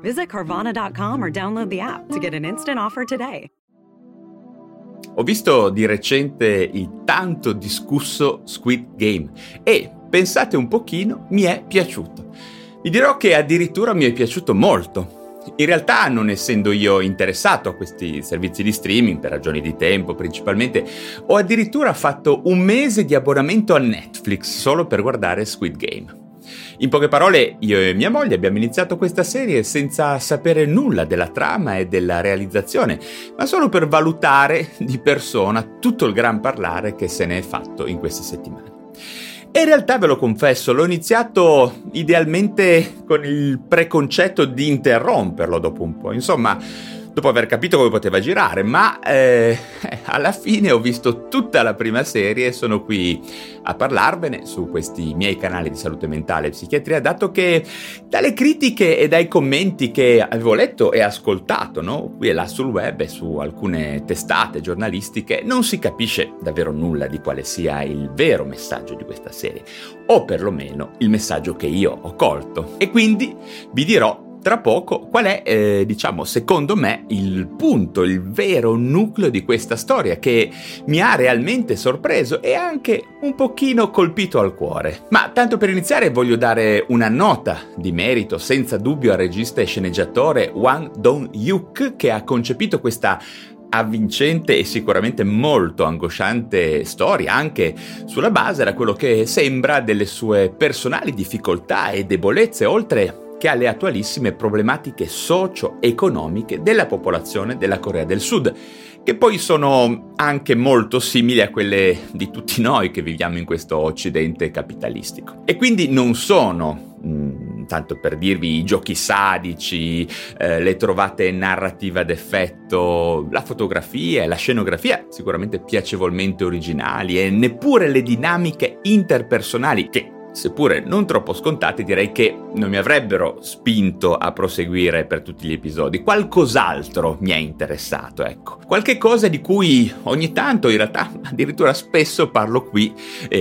Visit Carvana.com or download the app to get an instant offer today. Ho visto di recente il tanto discusso Squid Game e... Pensate un pochino, mi è piaciuto. Vi dirò che addirittura mi è piaciuto molto. In realtà, non essendo io interessato a questi servizi di streaming, per ragioni di tempo principalmente, ho addirittura fatto 1 mese di abbonamento a Netflix solo per guardare Squid Game. In poche parole, io e mia moglie abbiamo iniziato questa serie senza sapere nulla della trama e della realizzazione, ma solo per valutare di persona tutto il gran parlare che se ne è fatto in queste settimane. E in realtà, ve lo confesso, l'ho iniziato idealmente con il preconcetto di interromperlo dopo un po', insomma, dopo aver capito come poteva girare, ma alla fine ho visto tutta la prima serie e sono qui a parlarvene su questi miei canali di salute mentale e psichiatria, dato che dalle critiche e dai commenti che avevo letto e ascoltato, no? Qui e là sul web e su alcune testate giornalistiche, non si capisce davvero nulla di quale sia il vero messaggio di questa serie, o perlomeno il messaggio che io ho colto. E quindi vi dirò tra poco qual è, secondo me, il punto, il vero nucleo di questa storia che mi ha realmente sorpreso e anche un pochino colpito al cuore. Ma tanto per iniziare voglio dare una nota di merito senza dubbio al regista e sceneggiatore Hwang Dong-Hyuk, che ha concepito questa avvincente e sicuramente molto angosciante storia anche sulla base da quello che sembra delle sue personali difficoltà e debolezze, oltre che alle attualissime problematiche socio-economiche della popolazione della Corea del Sud, che poi sono anche molto simili a quelle di tutti noi che viviamo in questo occidente capitalistico. E quindi non sono, tanto per dirvi, i giochi sadici, le trovate narrativa d'effetto, la fotografia e la scenografia sicuramente piacevolmente originali e neppure le dinamiche interpersonali che, seppure non troppo scontati, direi che non mi avrebbero spinto a proseguire per tutti gli episodi. Qualcos'altro mi è interessato, ecco. Qualche cosa di cui ogni tanto, in realtà addirittura spesso, parlo qui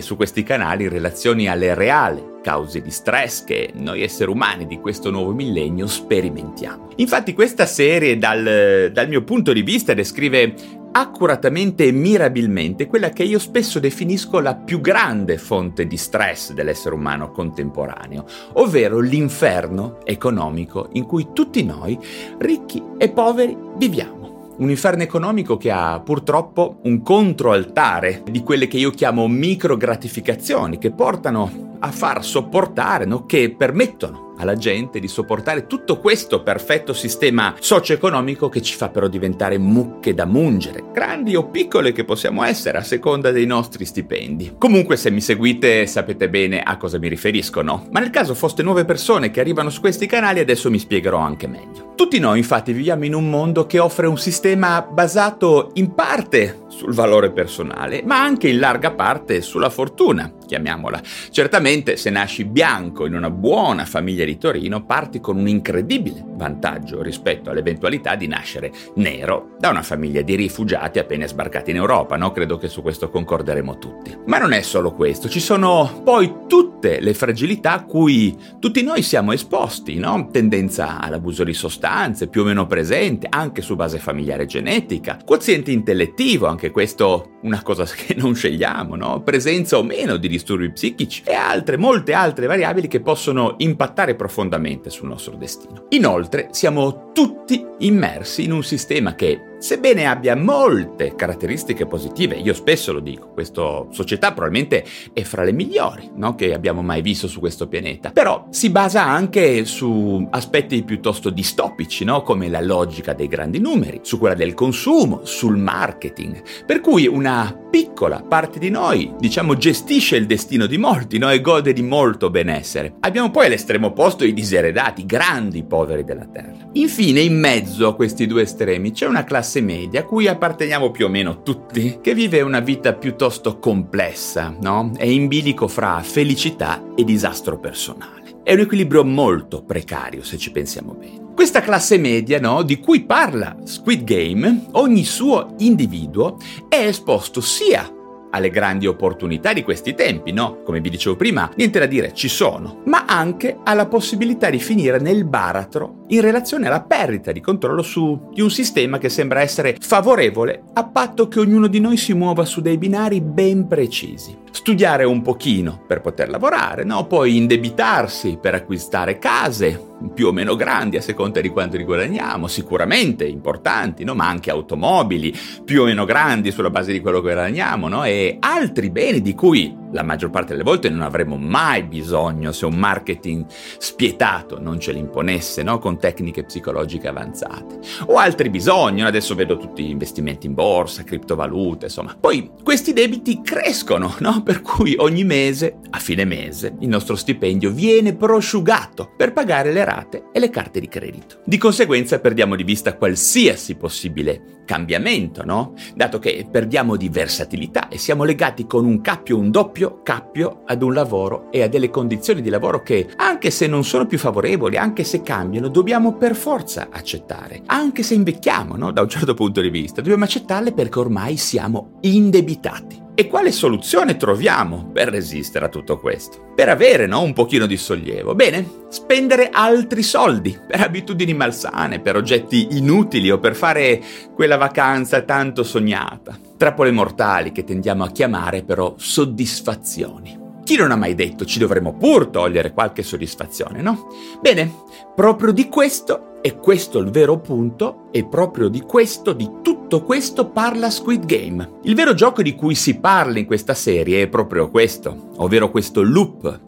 su questi canali in relazione alle reali cause di stress che noi esseri umani di questo nuovo millennio sperimentiamo. Infatti questa serie, dal mio punto di vista, descrive accuratamente e mirabilmente quella che io spesso definisco la più grande fonte di stress dell'essere umano contemporaneo, ovvero l'inferno economico in cui tutti noi, ricchi e poveri, viviamo. Un inferno economico che ha purtroppo un controaltare di quelle che io chiamo microgratificazioni, che portano a far sopportare, no? Che permettono alla gente di sopportare tutto questo perfetto sistema socio-economico che ci fa però diventare mucche da mungere, grandi o piccole che possiamo essere a seconda dei nostri stipendi. Comunque, se mi seguite sapete bene a cosa mi riferisco, no? Ma nel caso foste nuove persone che arrivano su questi canali, adesso mi spiegherò anche meglio. Tutti noi infatti viviamo in un mondo che offre un sistema basato in parte sul valore personale, ma anche in larga parte sulla fortuna, chiamiamola. Certamente, se nasci bianco in una buona famiglia di Torino, parti con un incredibile vantaggio rispetto all'eventualità di nascere nero da una famiglia di rifugiati appena sbarcati in Europa, no? Credo che su questo concorderemo tutti. Ma non è solo questo, ci sono poi tutte le fragilità a cui tutti noi siamo esposti, no? Tendenza all'abuso di sostanze, più o meno presente, anche su base familiare e genetica, quoziente intellettivo, anche questo una cosa che non scegliamo, no? Presenza o meno di disturbi psichici e molte altre variabili che possono impattare profondamente sul nostro destino. Inoltre, siamo tutti immersi in un sistema che, sebbene abbia molte caratteristiche positive, io spesso lo dico, questa società probabilmente è fra le migliori, no? Che abbiamo mai visto su questo pianeta, però si basa anche su aspetti piuttosto distopici, no? Come la logica dei grandi numeri, su quella del consumo, sul marketing, per cui una piccola parte di noi, diciamo, gestisce il destino di molti, no? E gode di molto benessere. Abbiamo poi all'estremo opposto i diseredati, grandi poveri della Terra. Infine, in mezzo a questi due estremi c'è una classe media a cui apparteniamo più o meno tutti, che vive una vita piuttosto complessa, no? È in bilico fra felicità e disastro personale. È un equilibrio molto precario, se ci pensiamo bene. Questa classe media, no, di cui parla Squid Game, ogni suo individuo è esposto sia alle grandi opportunità di questi tempi, no? Come vi dicevo prima, niente da dire, ci sono, ma anche alla possibilità di finire nel baratro in relazione alla perdita di controllo su di un sistema che sembra essere favorevole a patto che ognuno di noi si muova su dei binari ben precisi. Studiare un pochino per poter lavorare, no? Poi indebitarsi per acquistare case, più o meno grandi a seconda di quanto li guadagniamo, sicuramente importanti, no? Ma anche automobili, più o meno grandi sulla base di quello che guadagniamo, no? E altri beni di cui la maggior parte delle volte non avremo mai bisogno se un marketing spietato non ce l'imponesse, no? Con tecniche psicologiche avanzate. O altri bisogni, adesso vedo tutti gli investimenti in borsa, criptovalute, insomma. Poi questi debiti crescono, no? Per cui ogni mese, a fine mese, il nostro stipendio viene prosciugato per pagare le rate e le carte di credito. Di conseguenza perdiamo di vista qualsiasi possibile cambiamento, no? Dato che perdiamo di versatilità e siamo legati con un cappio, un doppio cappio ad un lavoro e a delle condizioni di lavoro che, anche se non sono più favorevoli, anche se cambiano, dobbiamo per forza accettare. Anche se invecchiamo, no? Da un certo punto di vista, dobbiamo accettarle perché ormai siamo indebitati. E quale soluzione troviamo per resistere a tutto questo? Per avere, no, un pochino di sollievo? Bene, spendere altri soldi per abitudini malsane, per oggetti inutili o per fare quella vacanza tanto sognata. Trappole mortali che tendiamo a chiamare però soddisfazioni. Chi non ha mai detto ci dovremmo pur togliere qualche soddisfazione, no? Bene, proprio di questo, e questo è il vero punto, e proprio di questo, di tutto questo parla Squid Game. Il vero gioco di cui si parla in questa serie è proprio questo, ovvero questo loop,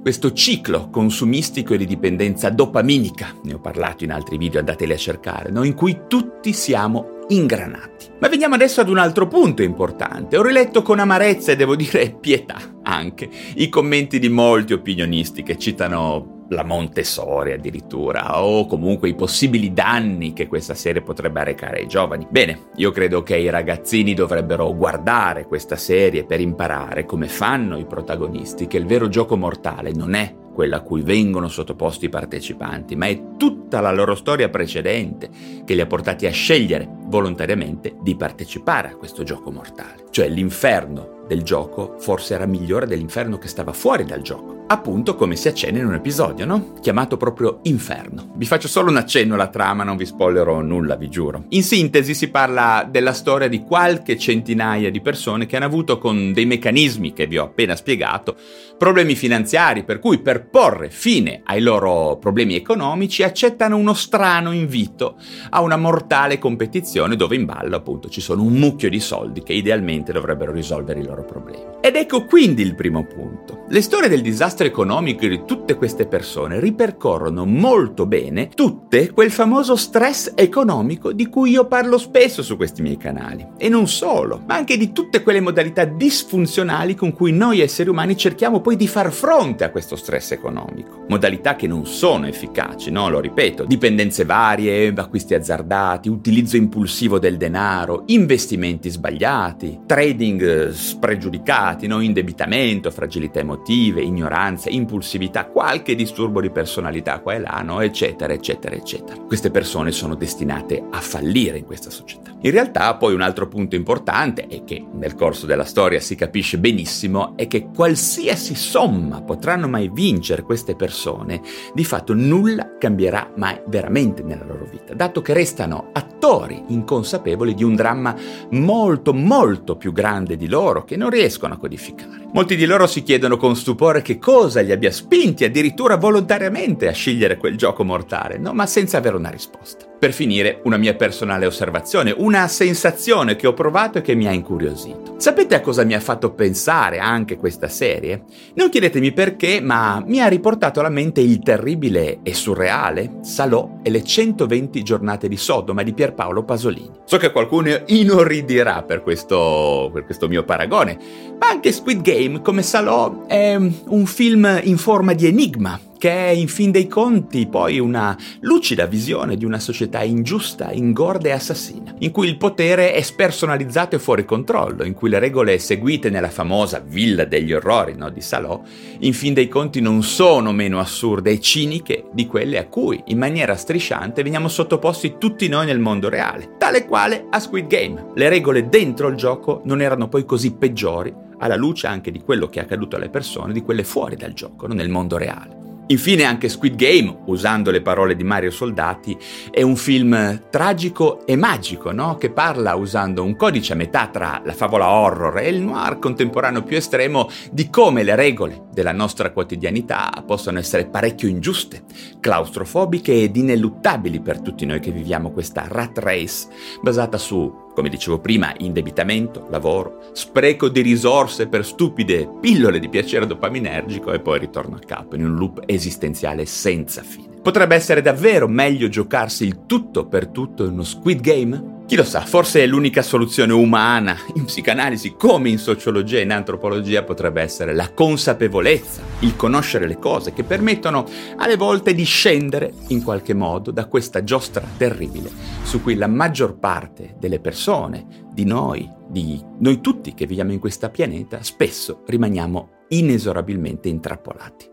questo ciclo consumistico e di dipendenza dopaminica, ne ho parlato in altri video, andateli a cercare, no? In cui tutti siamo ingranati. Ma veniamo adesso ad un altro punto importante. Ho riletto con amarezza e devo dire pietà anche i commenti di molti opinionisti che citano la Montessori addirittura, o comunque i possibili danni che questa serie potrebbe arrecare ai giovani. Bene, io credo che i ragazzini dovrebbero guardare questa serie per imparare, come fanno i protagonisti, che il vero gioco mortale non è quella a cui vengono sottoposti i partecipanti, ma è tutta la loro storia precedente che li ha portati a scegliere volontariamente di partecipare a questo gioco mortale. Cioè l'inferno del gioco forse era migliore dell'inferno che stava fuori dal gioco, appunto come si accenna in un episodio, no? Chiamato proprio Inferno. Vi faccio solo un accenno alla trama, non vi spoilerò nulla, vi giuro. In sintesi si parla della storia di qualche centinaia di persone che hanno avuto, con dei meccanismi che vi ho appena spiegato, problemi finanziari, per cui per porre fine ai loro problemi economici accettano uno strano invito a una mortale competizione dove in ballo appunto ci sono un mucchio di soldi che idealmente dovrebbero risolvere i loro problemi. Ed ecco quindi il primo punto. Le storie del disastro economico di tutte queste persone ripercorrono molto bene tutte quel famoso stress economico di cui io parlo spesso su questi miei canali, e non solo, ma anche di tutte quelle modalità disfunzionali con cui noi esseri umani cerchiamo poi di far fronte a questo stress economico, modalità che non sono efficaci, no? Lo ripeto, dipendenze varie, acquisti azzardati, utilizzo impulsivo del denaro, investimenti sbagliati, trading spregiudicati, no? Indebitamento, fragilità emotive, ignoranza, impulsività, qualche disturbo di personalità qua e là, no? Eccetera, eccetera, eccetera. Queste persone sono destinate a fallire in questa società. In realtà poi un altro punto importante, e che nel corso della storia si capisce benissimo, è che qualsiasi somma potranno mai vincere queste persone, di fatto nulla cambierà mai veramente nella loro vita, dato che restano attori inconsapevoli di un dramma molto molto più grande di loro che non riescono a codificare. Molti di loro si chiedono con stupore che cosa li abbia spinti addirittura volontariamente a scegliere quel gioco mortale, no? Ma senza avere una risposta. Per finire, una mia personale osservazione, una sensazione che ho provato e che mi ha incuriosito. Sapete a cosa mi ha fatto pensare anche questa serie? Non chiedetemi perché, ma mi ha riportato alla mente il terribile e surreale Salò e le 120 giornate di Sodoma di Pierpaolo Pasolini. So che qualcuno inorridirà per questo mio paragone, ma anche Squid Game, come Salò, è un film in forma di enigma, che è in fin dei conti poi una lucida visione di una società ingiusta, ingorda e assassina, in cui il potere è spersonalizzato e fuori controllo, in cui le regole seguite nella famosa Villa degli Orrori, no, di Salò, in fin dei conti non sono meno assurde e ciniche di quelle a cui, in maniera strisciante, veniamo sottoposti tutti noi nel mondo reale, tale quale a Squid Game. Le regole dentro il gioco non erano poi così peggiori, alla luce anche di quello che è accaduto alle persone, di quelle fuori dal gioco, non nel mondo reale. Infine anche Squid Game, usando le parole di Mario Soldati, è un film tragico e magico, no? Che parla, usando un codice a metà tra la favola horror e il noir contemporaneo più estremo, di come le regole della nostra quotidianità possono essere parecchio ingiuste, claustrofobiche ed ineluttabili per tutti noi che viviamo questa rat race basata su, come dicevo prima, indebitamento, lavoro, spreco di risorse per stupide pillole di piacere dopaminergico e poi ritorno a capo in un loop esistenziale senza fine. Potrebbe essere davvero meglio giocarsi il tutto per tutto in uno Squid Game? Chi lo sa, forse è l'unica soluzione umana in psicanalisi, come in sociologia e in antropologia, potrebbe essere la consapevolezza, il conoscere le cose che permettono alle volte di scendere in qualche modo da questa giostra terribile su cui la maggior parte delle persone, di noi tutti che viviamo in questo pianeta, spesso rimaniamo inesorabilmente intrappolati.